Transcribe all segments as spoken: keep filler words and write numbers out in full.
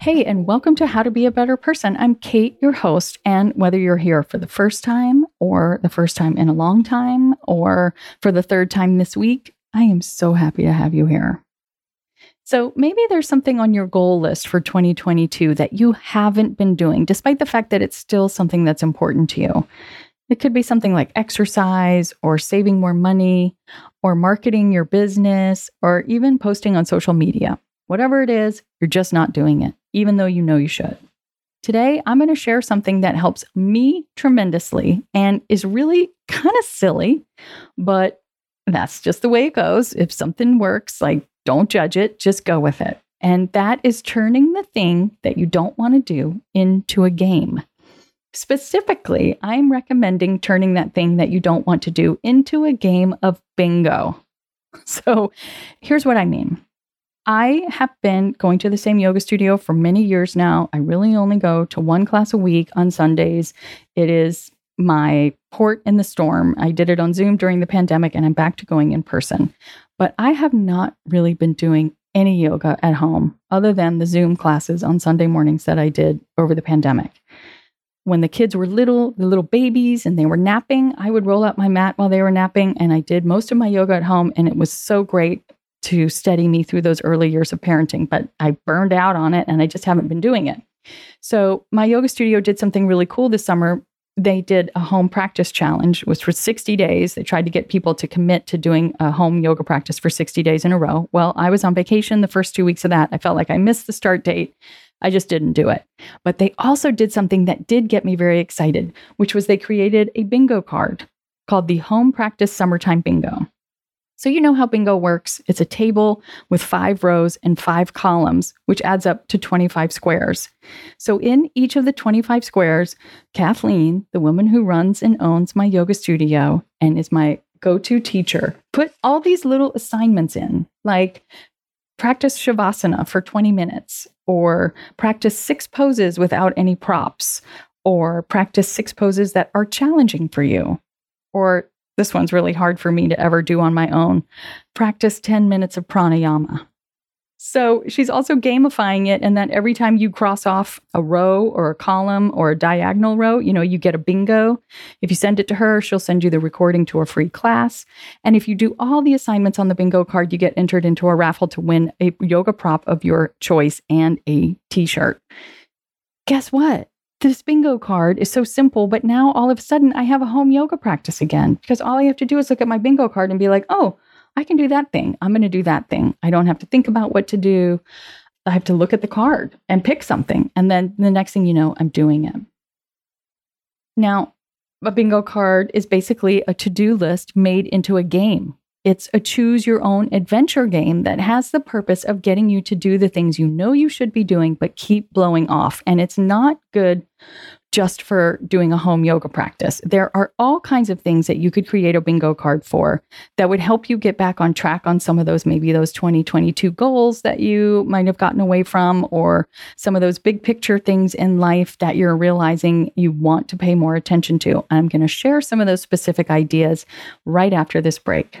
Hey, and welcome to How to Be a Better Person. I'm Kate, your host, and whether you're here for the first time or the first time in a long time or for the third time this week, I am so happy to have you here. So maybe there's something on your goal list for twenty twenty-two that you haven't been doing, despite the fact that it's still something that's important to you. It could be something like exercise or saving more money or marketing your business or even posting on social media. Whatever it is, you're just not doing it, even though you know you should. Today, I'm going to share something that helps me tremendously and is really kind of silly, but that's just the way it goes. If something works, like, don't judge it, just go with it. And that is turning the thing that you don't want to do into a game. Specifically, I'm recommending turning that thing that you don't want to do into a game of bingo. So here's what I mean. I have been going to the same yoga studio for many years now. I really only go to one class a week on Sundays. It is my port in the storm. I did it on Zoom during the pandemic, and I'm back to going in person. But I have not really been doing any yoga at home other than the Zoom classes on Sunday mornings that I did over the pandemic. When the kids were little, the little babies, and they were napping, I would roll out my mat while they were napping, and I did most of my yoga at home, and it was so great to steady me through those early years of parenting, but I burned out on it, and I just haven't been doing it. So my yoga studio did something really cool this summer. They did a home practice challenge, which was for sixty days. They tried to get people to commit to doing a home yoga practice for sixty days in a row. Well, I was on vacation the first two weeks of that. I felt like I missed the start date. I just didn't do it. But they also did something that did get me very excited, which was they created a bingo card called the Home Practice Summertime Bingo. So you know how bingo works. It's a table with five rows and five columns, which adds up to twenty-five squares. So in each of the twenty-five squares, Kathleen, the woman who runs and owns my yoga studio and is my go-to teacher, put all these little assignments in, like practice Shavasana for twenty minutes, or practice six poses without any props, or practice six poses that are challenging for you, or this one's really hard for me to ever do on my own. Practice ten minutes of pranayama. So she's also gamifying it, and that every time you cross off a row or a column or a diagonal row, you know, you get a bingo. If you send it to her, she'll send you the recording to a free class. And if you do all the assignments on the bingo card, you get entered into a raffle to win a yoga prop of your choice and a t-shirt. Guess what? This bingo card is so simple, but now all of a sudden I have a home yoga practice again, because all I have to do is look at my bingo card and be like, oh, I can do that thing. I'm going to do that thing. I don't have to think about what to do. I have to look at the card and pick something. And then the next thing you know, I'm doing it. Now, a bingo card is basically a to-do list made into a game. It's a choose your own adventure game that has the purpose of getting you to do the things you know you should be doing, but keep blowing off. And it's not good just for doing a home yoga practice. There are all kinds of things that you could create a bingo card for that would help you get back on track on some of those, maybe those twenty twenty-two goals that you might have gotten away from, or some of those big picture things in life that you're realizing you want to pay more attention to. I'm going to share some of those specific ideas right after this break.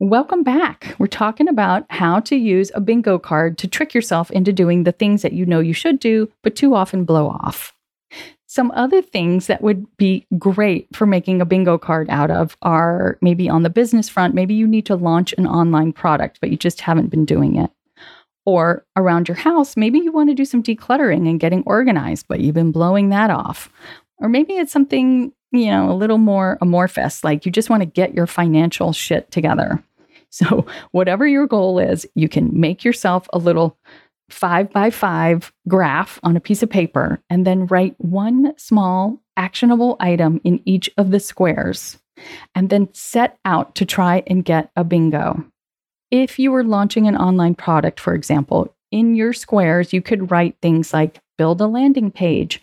Welcome back. We're talking about how to use a bingo card to trick yourself into doing the things that you know you should do, but too often blow off. Some other things that would be great for making a bingo card out of are maybe on the business front, maybe you need to launch an online product, but you just haven't been doing it. Or around your house, maybe you want to do some decluttering and getting organized, but you've been blowing that off. Or maybe it's something, you know, a little more amorphous, like you just want to get your financial shit together. So whatever your goal is, you can make yourself a little five by five graph on a piece of paper and then write one small actionable item in each of the squares and then set out to try and get a bingo. If you were launching an online product, for example, in your squares, you could write things like build a landing page,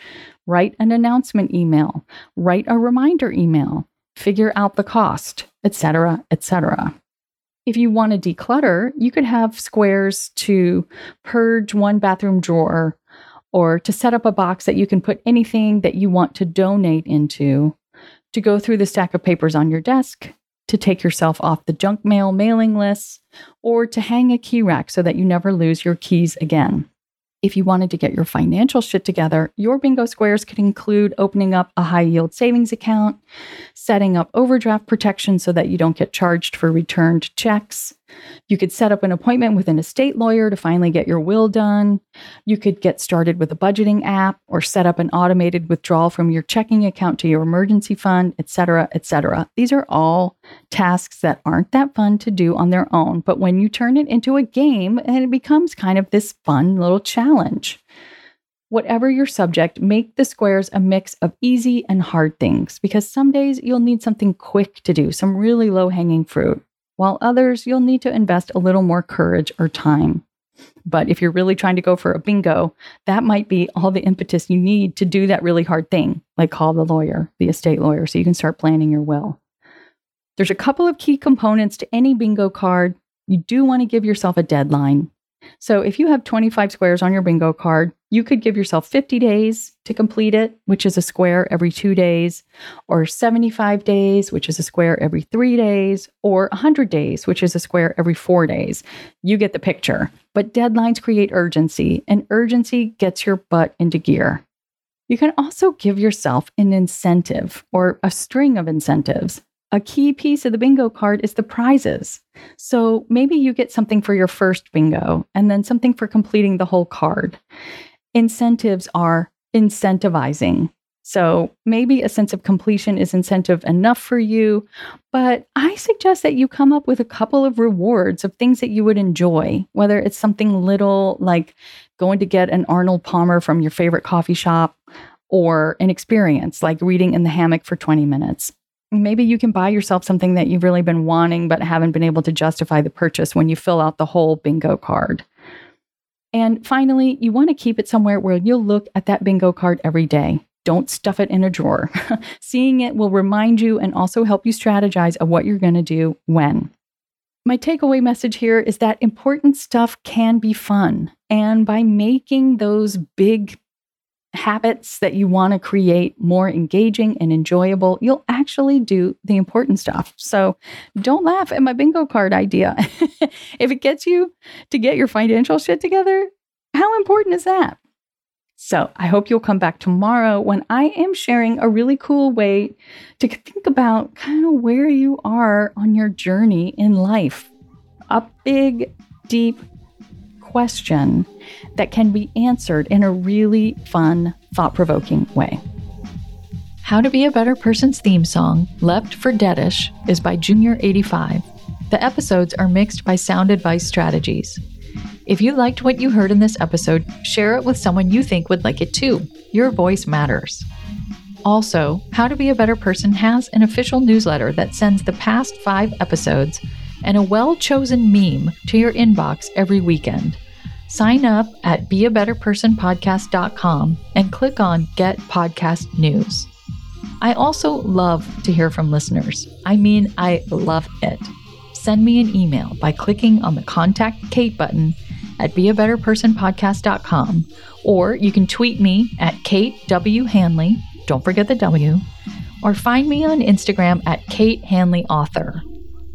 write an announcement email, write a reminder email, figure out the cost, et cetera, et cetera. If you want to declutter, you could have squares to purge one bathroom drawer or to set up a box that you can put anything that you want to donate into, to go through the stack of papers on your desk, to take yourself off the junk mail mailing list, or to hang a key rack so that you never lose your keys again. If you wanted to get your financial shit together, your bingo squares could include opening up a high-yield savings account, setting up overdraft protection so that you don't get charged for returned checks. You could set up an appointment with an estate lawyer to finally get your will done. You could get started with a budgeting app or set up an automated withdrawal from your checking account to your emergency fund, et cetera, et cetera. These are all tasks that aren't that fun to do on their own, but when you turn it into a game, and it becomes kind of this fun little challenge. Whatever your subject, make the squares a mix of easy and hard things, because some days you'll need something quick to do, some really low-hanging fruit, while others you'll need to invest a little more courage or time. But if you're really trying to go for a bingo, that might be all the impetus you need to do that really hard thing, like call the lawyer, the estate lawyer, so you can start planning your will. There's a couple of key components to any bingo card. You do want to give yourself a deadline. So if you have twenty-five squares on your bingo card, you could give yourself fifty days to complete it, which is a square every two days, or seventy-five days, which is a square every three days, or one hundred days, which is a square every four days. You get the picture. But deadlines create urgency, and urgency gets your butt into gear. You can also give yourself an incentive or a string of incentives. A key piece of the bingo card is the prizes. So maybe you get something for your first bingo and then something for completing the whole card. Incentives are incentivizing. So maybe a sense of completion is incentive enough for you, but I suggest that you come up with a couple of rewards of things that you would enjoy, whether it's something little like going to get an Arnold Palmer from your favorite coffee shop or an experience like reading in the hammock for twenty minutes. Maybe you can buy yourself something that you've really been wanting but haven't been able to justify the purchase when you fill out the whole bingo card. And finally, you want to keep it somewhere where you'll look at that bingo card every day. Don't stuff it in a drawer. Seeing it will remind you and also help you strategize of what you're going to do when. My takeaway message here is that important stuff can be fun. And by making those big habits that you want to create more engaging and enjoyable, you'll actually do the important stuff. So don't laugh at my bingo card idea. If it gets you to get your financial shit together, how important is that? So I hope you'll come back tomorrow when I am sharing a really cool way to think about kind of where you are on your journey in life. A big, deep question that can be answered in a really fun, thought-provoking way. How to Be a Better Person's theme song, Left for Deadish, is by Junior eighty-five. The episodes are mixed by Sound Advice Strategies. If you liked what you heard in this episode, share it with someone you think would like it too. Your voice matters. Also, How to Be a Better Person has an official newsletter that sends the past five episodes and a well-chosen meme to your inbox every weekend. Sign up at Be A Better Person Podcast dot com and click on Get Podcast News. I also love to hear from listeners. I mean, I love it. Send me an email by clicking on the Contact Kate button at Be A Better Person Podcast dot com, or you can tweet me at Kate W. Hanley, don't forget the W, or find me on Instagram at Kate Hanley Author.